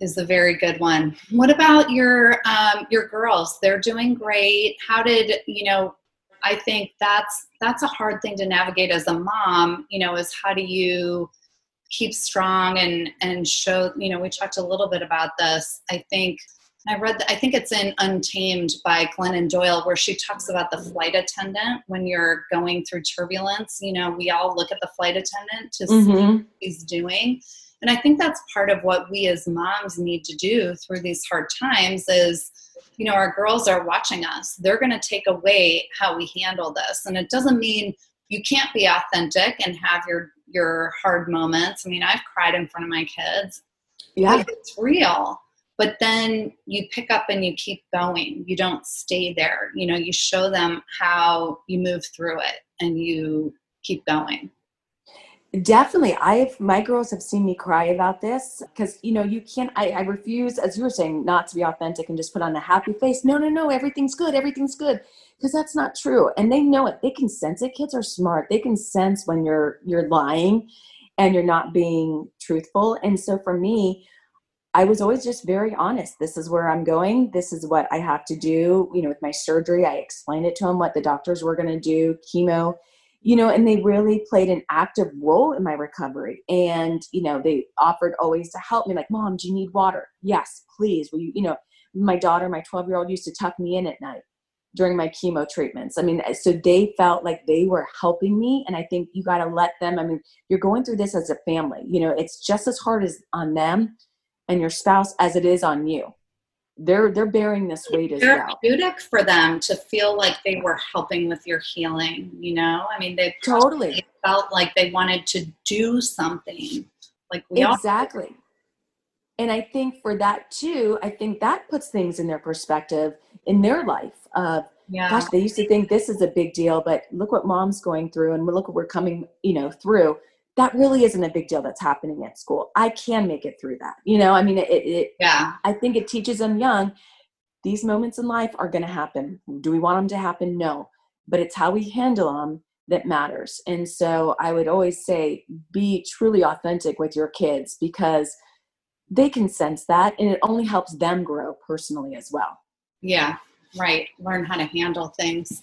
is a very good one. What about your um, your girls? They're doing great. How did, you know, I think that's that's a hard thing to navigate as a mom, you know, is how do you keep strong and, and show, you know, we talked a little bit about this. I think, I read, the, I think it's in Untamed by Glennon Doyle where she talks about the flight attendant when you're going through turbulence. You know, we all look at the flight attendant to mm-hmm. see what he's doing. And I think that's part of what we as moms need to do through these hard times is, you know, our girls are watching us. They're going to take away how we handle this. And it doesn't mean you can't be authentic and have your, your hard moments. I mean, I've cried in front of my kids. Yeah. Like, it's real. But then you pick up and you keep going. You don't stay there. You know, you show them how you move through it and you keep going. Definitely. I've, my girls have seen me cry about this because, you know, you can't, I, I refuse, as you were saying, not to be authentic and just put on a happy face. No, no, no. Everything's good. Everything's good. Because that's not true. And they know it. They can sense it. Kids are smart. They can sense when you're, you're lying and you're not being truthful. And so for me, I was always just very honest. This is where I'm going. This is what I have to do. You know, with my surgery, I explained it to them, what the doctors were going to do, chemo. You know, and they really played an active role in my recovery. And, you know, they offered always to help me, like, Mom, do you need water? Yes, please. Will you, you know, my daughter, my twelve-year-old used to tuck me in at night during my chemo treatments. I mean, so they felt like they were helping me. And I think you got to let them, I mean, you're going through this as a family. You know, it's just as hard as on them and your spouse as it is on you. They're they're bearing this weight as well. It's therapeutic for them to feel like they were helping with your healing, you know? I mean, they totally felt like they wanted to do something. Like we Exactly. All- and I think for that too, I think that puts things in their perspective in their life of, yeah. gosh, they used to think this is a big deal, but look what Mom's going through and look what we're coming, you know, through. That really isn't a big deal that's happening at school. I can make it through that. You know, I mean, it, it yeah. I think it teaches them young, these moments in life are going to happen. Do we want them to happen? No, but it's how we handle them that matters. And so I would always say, be truly authentic with your kids because they can sense that and it only helps them grow personally as well. Yeah. Right. Learn how to handle things.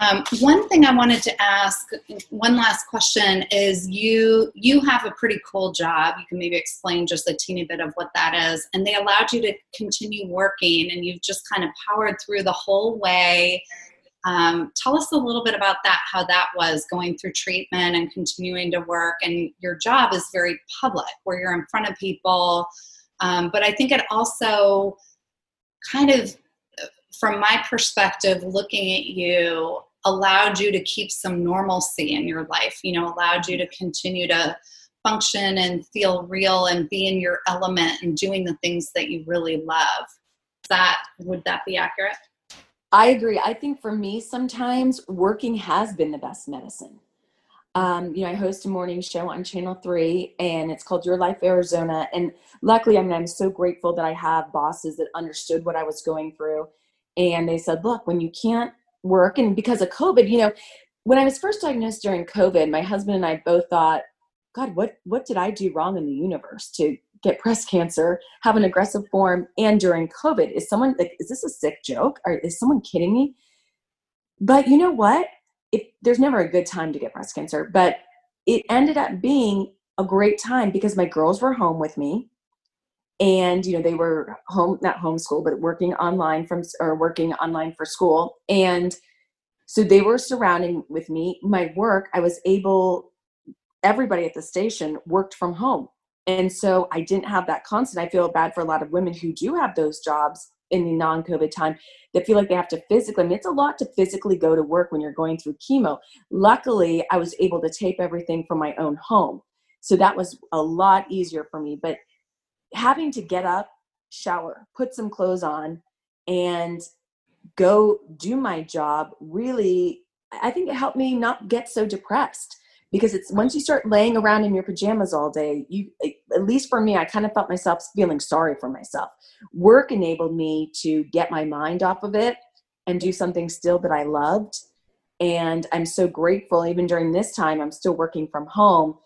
Um, one thing I wanted to ask, one last question, is you you have a pretty cool job. You can maybe explain just a teeny bit of what that is. And they allowed you to continue working, and you've just kind of powered through the whole way. Um, tell us a little bit about that, how that was going through treatment and continuing to work. And your job is very public, where you're in front of people. Um, but I think it also kind of, from my perspective, looking at you, allowed you to keep some normalcy in your life, you know, allowed you to continue to function and feel real and be in your element and doing the things that you really love. That, would that be accurate? I agree. I think for me, sometimes working has been the best medicine. Um, you know, I host a morning show on Channel three, and it's called Your Life, Arizona. And luckily, I mean, I'm so grateful that I have bosses that understood what I was going through. And they said, look, when you can't work, and because of COVID, you know, when I was first diagnosed during COVID, my husband and I both thought, God, what, what did I do wrong in the universe to get breast cancer, have an aggressive form, and during COVID? Is someone, like, is this a sick joke? Or is someone kidding me? But you know what? It, there's never a good time to get breast cancer, but it ended up being a great time because my girls were home with me. And, you know, they were home, not homeschool, but working online from, or working online for school. And so they were surrounding with me. My work, I was able, everybody at the station worked from home. And so I didn't have that constant. I feel bad for a lot of women who do have those jobs in the non-COVID time that feel like they have to physically, I mean, it's a lot to physically go to work when you're going through chemo. Luckily, I was able to tape everything from my own home. So that was a lot easier for me. But having to get up, shower, put some clothes on, and go do my job really, I think it helped me not get so depressed, because it's once you start laying around in your pajamas all day, you, at least for me, I kind of felt myself feeling sorry for myself. Work enabled me to get my mind off of it and do something still that I loved. And I'm so grateful, even during this time, I'm still working from home.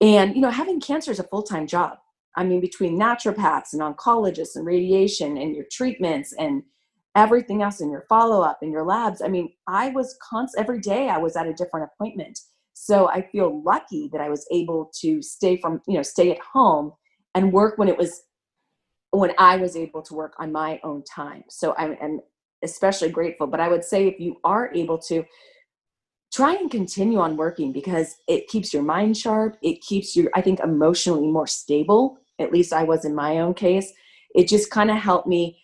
And, you know, having cancer is a full-time job. I mean, between naturopaths and oncologists and radiation and your treatments and everything else and your follow-up and your labs. I mean, I was const- every day I was at a different appointment. So I feel lucky that I was able to stay from, you know, stay at home and work when it was, when I was able to work on my own time. So I'm, I'm especially grateful, but I would say if you are able to, try and continue on working, because it keeps your mind sharp. It keeps you, I think, emotionally more stable. At least I was in my own case. It just kind of helped me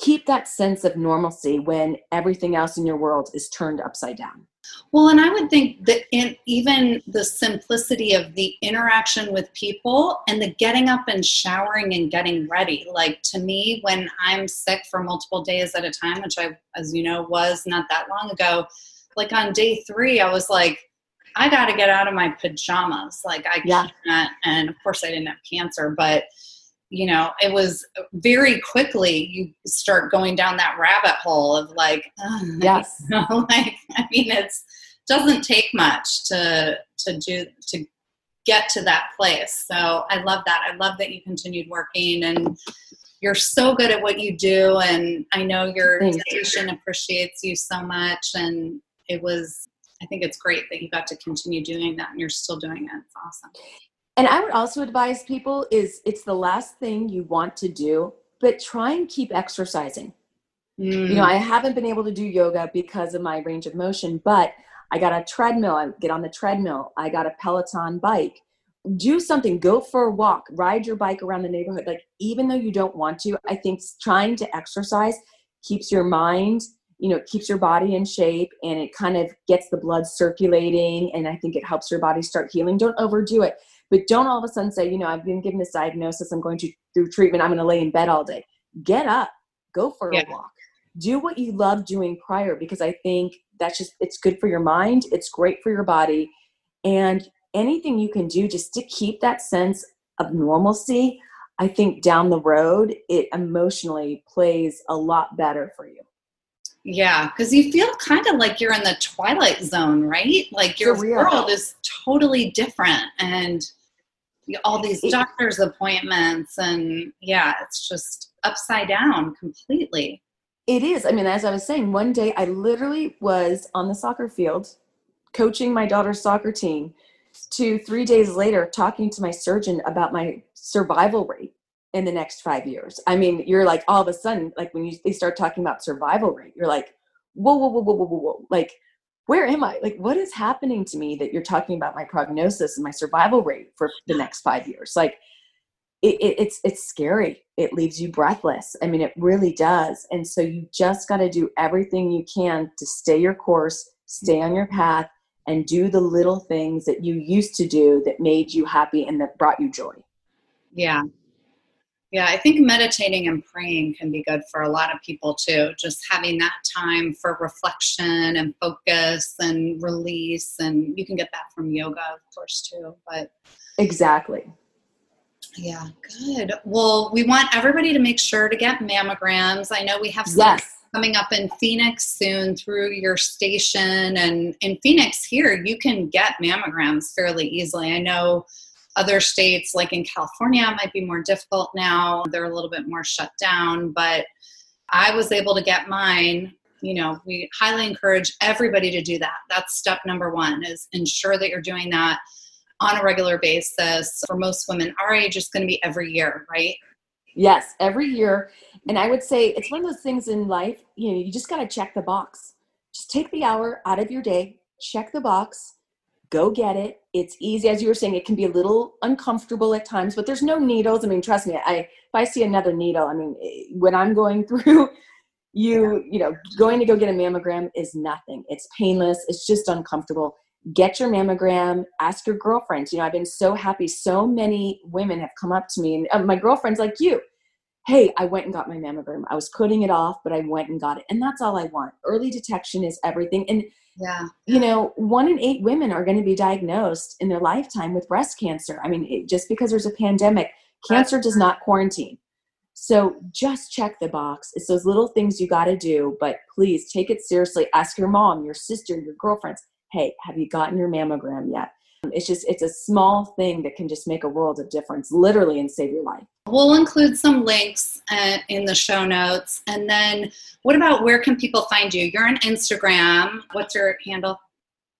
keep that sense of normalcy when everything else in your world is turned upside down. Well, and I would think that in even the simplicity of the interaction with people and the getting up and showering and getting ready. Like, to me, when I'm sick for multiple days at a time, which I, as you know, was not that long ago, like on day three, I was like, I got to get out of my pajamas. Like I yeah. can't. And of course I didn't have cancer, but you know, it was very quickly you start going down that rabbit hole of like, oh, yes, you know, like, I mean, it's doesn't take much to, to do, to get to that place. So I love that. I love that you continued working, and you're so good at what you do. And I know your station appreciates you so much. And it was, I think it's great that you got to continue doing that, and you're still doing it. It's awesome. And I would also advise people is it's the last thing you want to do, but try and keep exercising. Mm. You know, I haven't been able to do yoga because of my range of motion, but I got a treadmill. I get on the treadmill. I got a Peloton bike. Do something, go for a walk, ride your bike around the neighborhood. Like, even though you don't want to, I think trying to exercise keeps your mind, you know, it keeps your body in shape, and it kind of gets the blood circulating. And I think it helps your body start healing. Don't overdo it, but don't all of a sudden say, you know, I've been given this diagnosis. I'm going to through treatment. I'm going to lay in bed all day. Get up, go for yeah. a walk, do what you love doing prior, because I think that's just, it's good for your mind. It's great for your body. And anything you can do just to keep that sense of normalcy, I think down the road, it emotionally plays a lot better for you. Yeah, because you feel kind of like you're in the twilight zone, right? Like your world is totally different, and all these doctor's appointments, and yeah, it's just upside down completely. It is. I mean, as I was saying, one day I literally was on the soccer field coaching my daughter's soccer team to three days later talking to my surgeon about my survival rate in the next five years. I mean, you're like, all of a sudden, like when you they start talking about survival rate, you're like, whoa, whoa, whoa, whoa, whoa, whoa, whoa. Like, where am I? Like, what is happening to me that you're talking about my prognosis and my survival rate for the next five years? Like, it, it, it's it's scary. It leaves you breathless. I mean, it really does. And so you just got to do everything you can to stay your course, stay on your path, and do the little things that you used to do that made you happy and that brought you joy. Yeah. Yeah, I think meditating and praying can be good for a lot of people too. Just having that time for reflection and focus and release. And you can get that from yoga, of course, too. But exactly. Yeah, good. Well, we want everybody to make sure to get mammograms. I know we have some yes. coming up in Phoenix soon through your station. And in Phoenix here, you can get mammograms fairly easily. I know other states, like in California, might be more difficult now. They're a little bit more shut down, but I was able to get mine. You know, we highly encourage everybody to do that. That's step number one, is ensure that you're doing that on a regular basis. For most women our age, it's going to be every year, right? Yes, every year. And I would say it's one of those things in life, you know, you just got to check the box. Just take the hour out of your day, check the box, go get it. It's easy. As you were saying, it can be a little uncomfortable at times, but there's no needles. I mean, trust me, I, if I see another needle, I mean, when I'm going through, you, you know, going to go get a mammogram is nothing. It's painless. It's just uncomfortable. Get your mammogram, ask your girlfriends. You know, I've been so happy. So many women have come up to me, and uh, my girlfriends like you, hey, I went and got my mammogram. I was putting it off, but I went and got it. And that's all I want. Early detection is everything. And yeah, you know, one in eight women are going to be diagnosed in their lifetime with breast cancer. I mean, it, just because there's a pandemic, cancer does not quarantine. So just check the box. It's those little things you got to do, but please take it seriously. Ask your mom, your sister, your girlfriends, hey, have you gotten your mammogram yet? It's just, it's a small thing that can just make a world of difference, literally, and save your life. We'll include some links uh, in the show notes. And then what about, where can people find you? You're on Instagram. What's your handle?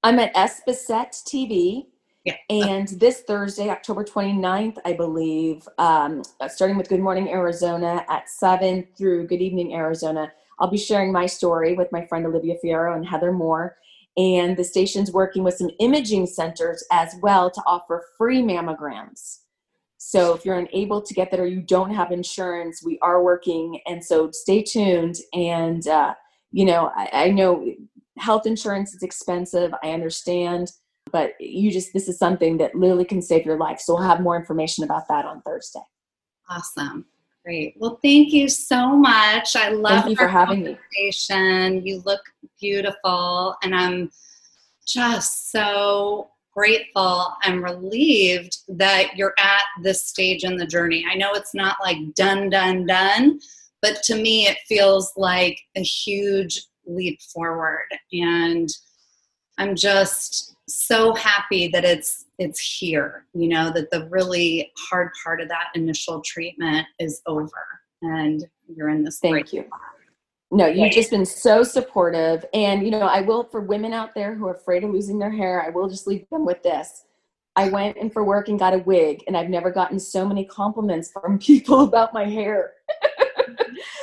I'm at S Bissett T V. Yeah. And this Thursday, October twenty-ninth, I believe, um, starting with Good Morning Arizona at seven through Good Evening Arizona, I'll be sharing my story with my friend Olivia Fierro and Heather Moore. And the station's working with some imaging centers as well to offer free mammograms. So if you're unable to get that, or you don't have insurance, we are working. And so stay tuned. And, uh, you know, I, I know health insurance is expensive. I understand. But you just, this is something that literally can save your life. So we'll have more information about that on Thursday. Awesome. Great. Well, thank you so much. I love thank you for having me. You look beautiful, and I'm just so grateful and relieved that you're at this stage in the journey. I know it's not like done, done, done, but to me, it feels like a huge leap forward, and I'm just so happy that it's it's here, you know, that the really hard part of that initial treatment is over, and you're in this thank break. You no you've yeah. just been so supportive. And you know, I will, for women out there who are afraid of losing their hair, I will just leave them with this. I went in for work and got a wig, and I've never gotten so many compliments from people about my hair.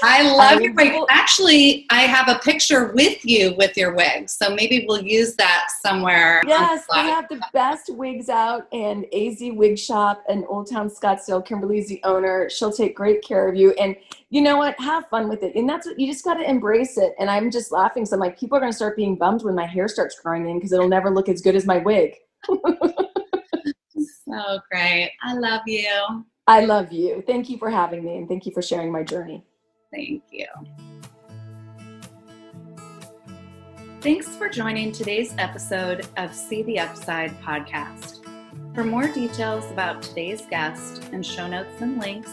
I love I your wig. Actually, I have a picture with you with your wig, so maybe we'll use that somewhere. Yes, we have the best wigs out, and A Z Wig Shop in Old Town Scottsdale. Kimberly's the owner. She'll take great care of you, and you know what? Have fun with it, and that's what you just got to embrace it. And I'm just laughing, so I'm like, people are going to start being bummed when my hair starts growing in because it'll never look as good as my wig. So great. I love you. I love you. Thank you for having me, and thank you for sharing my journey. Thank you. Thanks for joining today's episode of See the Upside podcast. For more details about today's guest and show notes and links,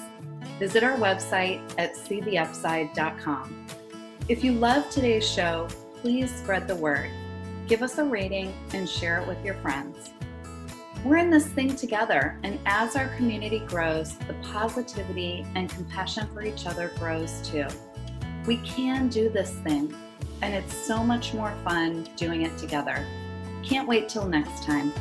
visit our website at see the upside dot com. If you love today's show, please spread the word. Give us a rating and share it with your friends. We're in this thing together, and as our community grows, the positivity and compassion for each other grows too. We can do this thing, and it's so much more fun doing it together. Can't wait till next time.